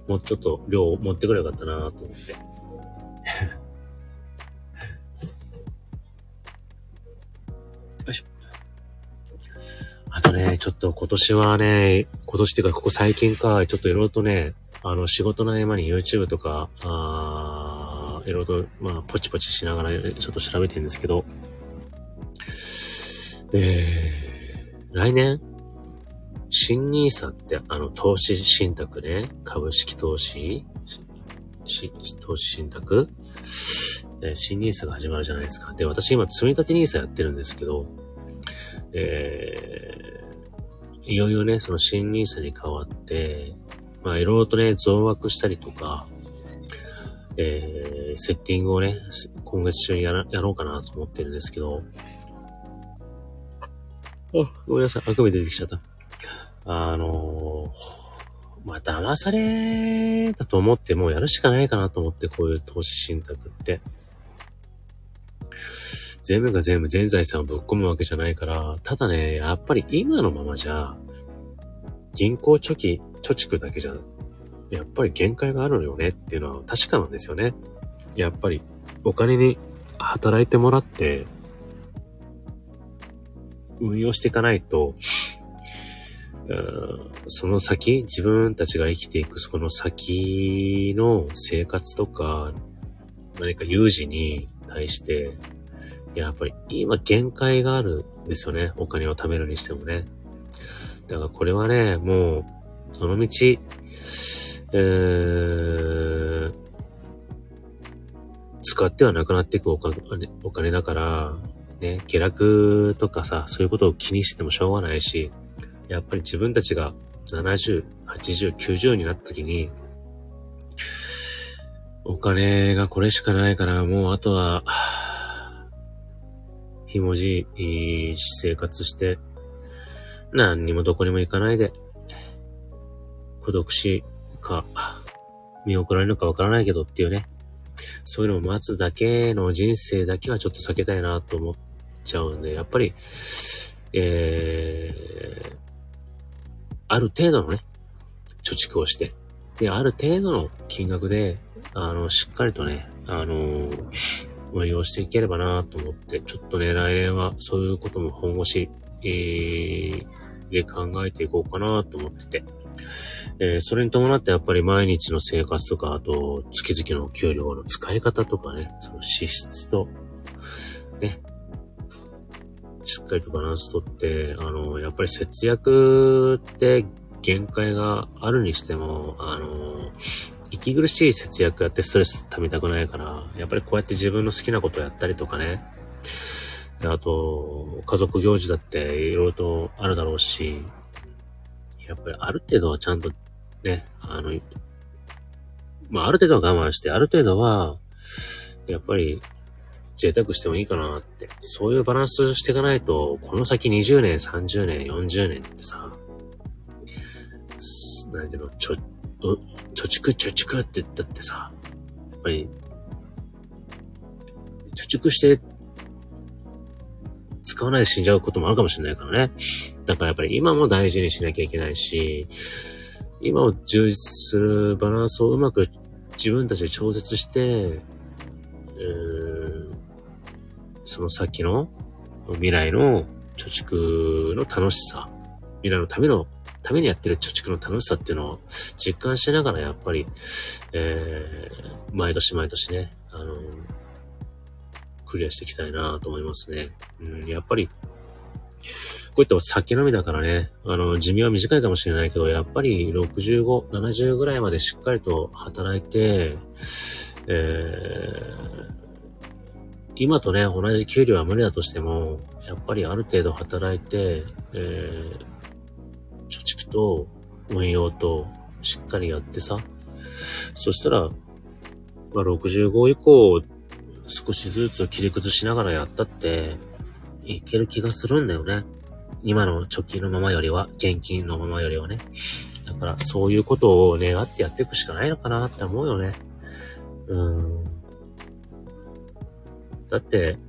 もうちょっと量を持ってくればよかったなぁと思って。よいしょ。あとね、ちょっと今年っていうかここ最近か、ちょっといろいろとね、仕事の合間に YouTube とか、いろいろと、まあ、ポチポチしながらちょっと調べてるんですけど、来年、新NISAって投資信託ね、株式投資、投資信託、新NISAが始まるじゃないですか。で、私今積み立てNISAやってるんですけど、いよいよね、その新NISAに変わって、まあいろいろとね、増枠したりとか、セッティングをね、今月中にやろうかなと思ってるんですけど、あ、ごめんなさい。あくび出てきちゃった。まあ、騙されたと思ってもうやるしかないかなと思って、こういう投資信託って。全部が全部全財産をぶっ込むわけじゃないから、ただね、やっぱり今のままじゃ、銀行貯蓄だけじゃ、やっぱり限界があるよねっていうのは確かなんですよね。やっぱり、お金に働いてもらって、運用していかないと、その先、自分たちが生きていくその先の生活とか、何か有事に対して、やっぱり今限界があるんですよね。お金を貯めるにしてもね。だからこれはね、もう、その道、使ってはなくなっていくお金だから、ね、下落とかさ、そういうことを気にしててもしょうがないし、やっぱり自分たちが70、80、90になった時に、お金がこれしかないから、もうあとは、ひもじい生活して、何にもどこにも行かないで、孤独死か、見送られるかわからないけどっていうね、そういうのを待つだけの人生だけはちょっと避けたいなと思って、ちゃうんで、やっぱり、ある程度のね、貯蓄をして、で、ある程度の金額で、しっかりとね、運用していければなと思って、ちょっとね、来年はそういうことも本腰、で考えていこうかなと思ってて、それに伴ってやっぱり毎日の生活とか、あと、月々の給料の使い方とかね、その支出と、ね、しっかりとバランスとって、やっぱり節約って限界があるにしても、息苦しい節約やってストレス溜めたくないから、やっぱりこうやって自分の好きなことをやったりとかね、あと、家族行事だっていろいろとあるだろうし、やっぱりある程度はちゃんとね、まあ、ある程度は我慢して、ある程度は、やっぱり、贅沢してもいいかなって。そういうバランスしていかないと、この先20年、30年、40年ってさ、なんていうの、貯蓄って言ったってさ、やっぱり、貯蓄して、使わないで死んじゃうこともあるかもしれないからね。だからやっぱり今も大事にしなきゃいけないし、今を充実するバランスをうまく自分たちで調節して、その先の未来の貯蓄の楽しさ、未来のためにやってる貯蓄の楽しさっていうのを実感しながらやっぱり、毎年毎年ね、クリアしていきたいなと思いますね。うん、やっぱり、こういった酒飲みだからね、寿命は短いかもしれないけど、やっぱり65、70ぐらいまでしっかりと働いて、今とね、同じ給料は無理だとしても、やっぱりある程度働いて、貯蓄と運用としっかりやってさ、そしたら、まあ、65以降、少しずつ切り崩しながらやったっていける気がするんだよね。今の貯金のままよりは、現金のままよりはね。だからそういうことを願ってやっていくしかないのかなって思うよね。だって、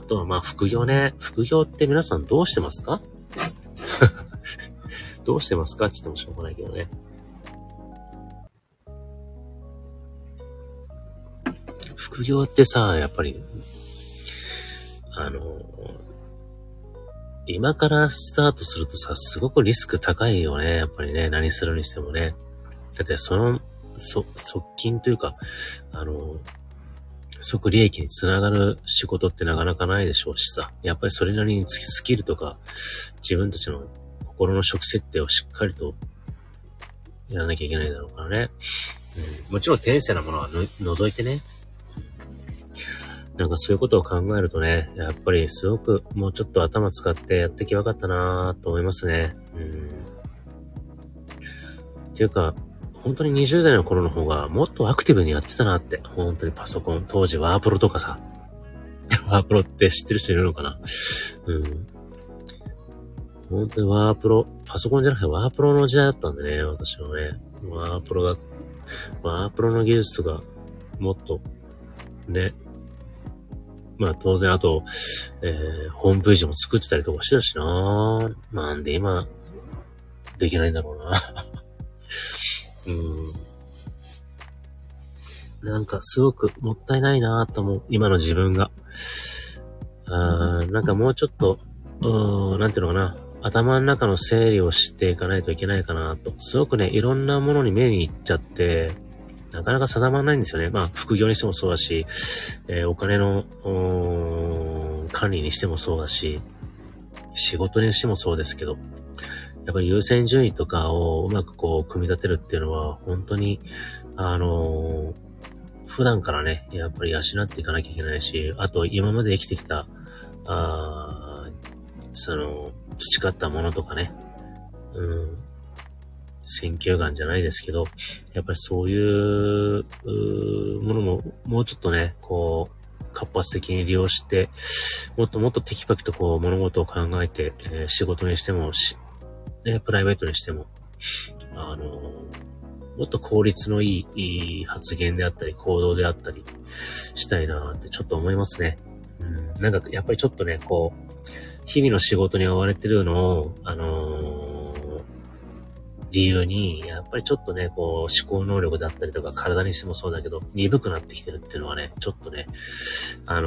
あとはまあ副業ね。副業って皆さんどうしてますかどうしてますかって言ってもしょうがないけどね。副業ってさ、やっぱり、今からスタートするとさ、すごくリスク高いよね。やっぱりね、何するにしてもね。だって、側近というか、即利益につながる仕事ってなかなかないでしょうしさ。やっぱりそれなりにスキルとか、自分たちの心の職設定をしっかりとやらなきゃいけないだろうからね。もちろん、天性なものは除いてね。なんかそういうことを考えるとね、やっぱりすごくもうちょっと頭使ってやってきゃよかったなぁと思いますね。っていうか、本当に20代の頃の方がもっとアクティブにやってたなって。本当にパソコン、当時ワープロとかさ。ワープロって知ってる人いるのかな？本当にワープロ、パソコンじゃなくてワープロの時代だったんでね、私はね。ワープロの技術とか、もっと、ね、まあ当然あと、ホームページも作ってたりとかしてたしなぁ。なんで今、できないんだろうな。なんかすごくもったいないなぁと思う。今の自分が。なんかもうちょっと、なんていうのかな。頭の中の整理をしていかないといけないかなと。すごくね、いろんなものに目に行っちゃって、なかなか定まらないんですよね。まあ、副業にしてもそうだし、お金の管理にしてもそうだし、仕事にしてもそうですけど、やっぱり優先順位とかをうまくこう、組み立てるっていうのは、本当に、普段からね、やっぱり養っていかなきゃいけないし、あと、今まで生きてきた、培ったものとかね、選球眼じゃないですけど、やっぱりそういうものももうちょっとね、こう活発的に利用して、もっともっとテキパキとこう物事を考えて、仕事にしてもね、プライベートにしても、もっと効率のいい発言であったり行動であったりしたいなーってちょっと思いますね。なんかやっぱりちょっとね、こう日々の仕事に追われてるのを理由に、やっぱりちょっとね、こう、思考能力だったりとか、体にしてもそうだけど、鈍くなってきてるっていうのはね、ちょっとね、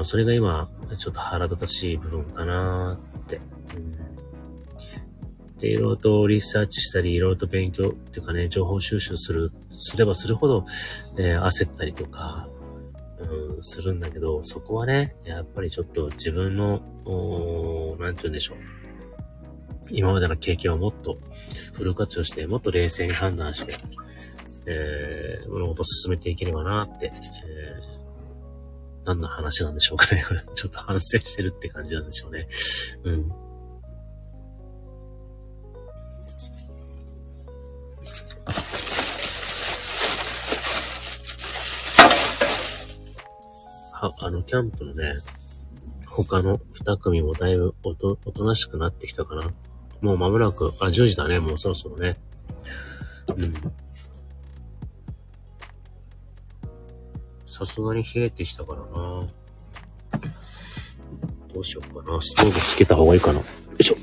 それが今、ちょっと腹立たしい部分かなーって。で、いろいろとリサーチしたり、いろいろと勉強っていうかね、情報収集すればするほど、焦ったりとか、するんだけど、そこはね、やっぱりちょっと自分の、なんて言うんでしょう。今までの経験をもっとフル活用して、もっと冷静に判断して、物事を進めていければなって、何の話なんでしょうかね。これちょっと反省してるって感じなんでしょうね。キャンプのね、他の2組もだいぶおとなしくなってきたかな。もう間もなく、10時だね、もうそろそろね。うん。さすがに冷えてきたからな。どうしようかな。ストーブつけた方がいいかな。よいしょ。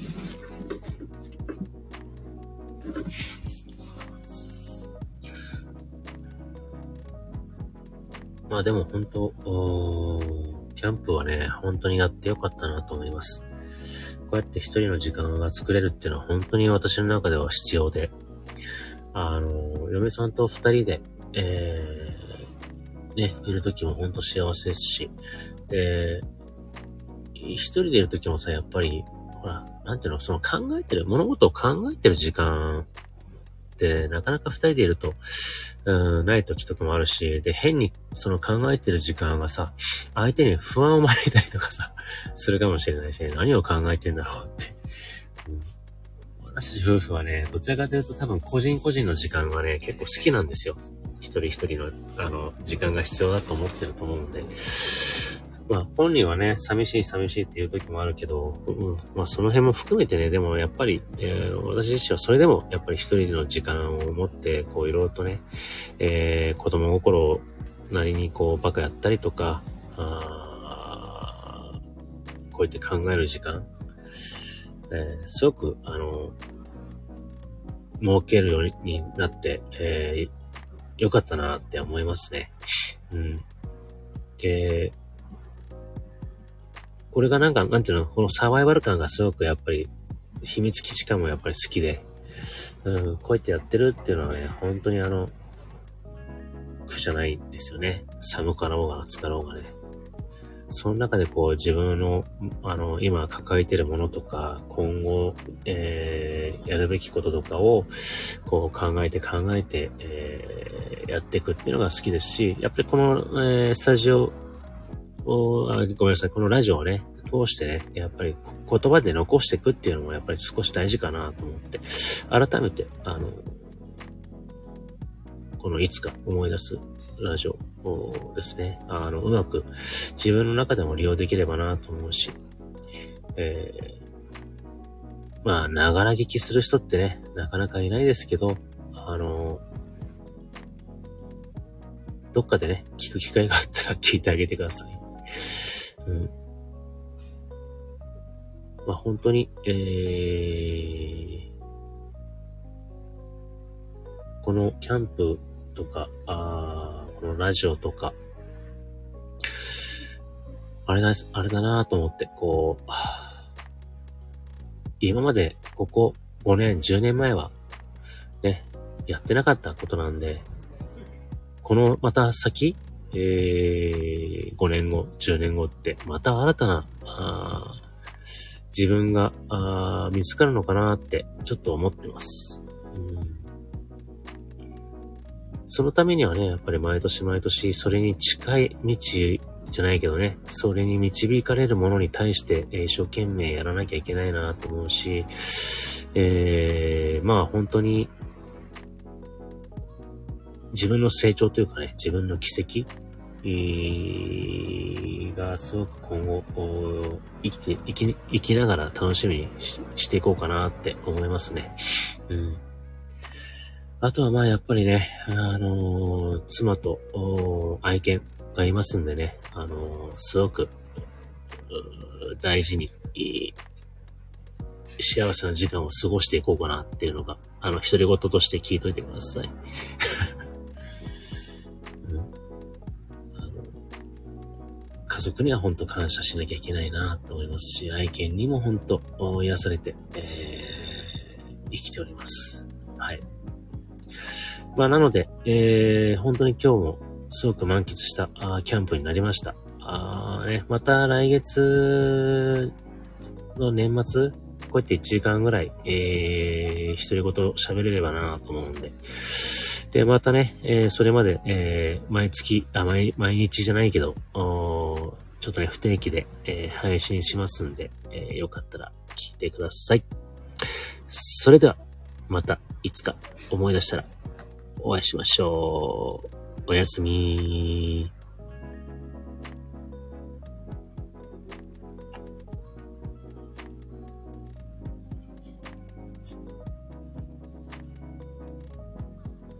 まあでも本当、キャンプはね、本当にやってよかったなと思います。こうやって一人の時間が作れるっていうのは本当に私の中では必要で、嫁さんと二人で、ね、いるときも本当幸せですし、で、一人でいるときもさ、やっぱり、ほら、なんていうの、その考えてる、物事を考えてる時間って、なかなか二人でいると、ないときとかもあるし、で、変にその考えてる時間がさ、相手に不安を招いたりとかさ、するかもしれないし、ね、何を考えてんだろうって。私たち夫婦はね、どちらかというと多分個人個人の時間がね、結構好きなんですよ。一人一人の、時間が必要だと思ってると思うんで。まあ、本人はね、寂しいっていう時もあるけど、うん、まあ、その辺も含めてね、でもやっぱり、私自身はそれでも、やっぱり一人の時間を持って、こう、いろいろとね、子供心なりにこう、バカやったりとか、こうやって考える時間、すごく、設けるようになって、よかったなって思いますね。うん。で、これがなんか、なんていうの、このサバイバル感がすごくやっぱり、秘密基地感もやっぱり好きで、うん、こうやってやってるっていうのはね、本当に苦じゃないんですよね。寒かろうが暑かろうがね。その中でこう自分の、今抱えてるものとか、今後、やるべきこととかを、こう考えて、やっていくっていうのが好きですし、やっぱりこの、スタジオ、ごめんなさい、このラジオをね、通してね、やっぱり言葉で残していくっていうのもやっぱり少し大事かなと思って、改めて、このいつか思い出すラジオをですね、うまく自分の中でも利用できればなと思うし、まあ、ながら聞きする人ってね、なかなかいないですけど、どっかでね、聞く機会があったら聞いてあげてください。うん、まあ本当に、このキャンプとか、このラジオとか、あれだなと思って、こう、今までここ5年、10年前は、ね、やってなかったことなんで、このまた先、5年後、10年後って、また新たな、自分が見つかるのかなって、ちょっと思ってます。うん、そのためにはね、やっぱり毎年、それに近い道じゃないけどね、それに導かれるものに対して、一生懸命やらなきゃいけないなと思うし、まあ本当に、自分の成長というかね、自分の軌跡がすごく今後生きながら楽しみに していこうかなって思いますね。うん。あとはまあやっぱりね、妻と愛犬がいますんでね、すごく大事に幸せな時間を過ごしていこうかなっていうのが、独り言として聞いといてください。家族には本当感謝しなきゃいけないなと思いますし、愛犬にも本当癒されて、生きております。はい。まあなので、本当に今日もすごく満喫したキャンプになりました。また来月の年末、こうやって1時間ぐらい、独り言喋れればなと思うんで。で、またね、それまで、毎日じゃないけど、ちょっとね、不定期で、配信しますんで、よかったら聞いてください。それでは、またいつか思い出したらお会いしましょう。おやすみ。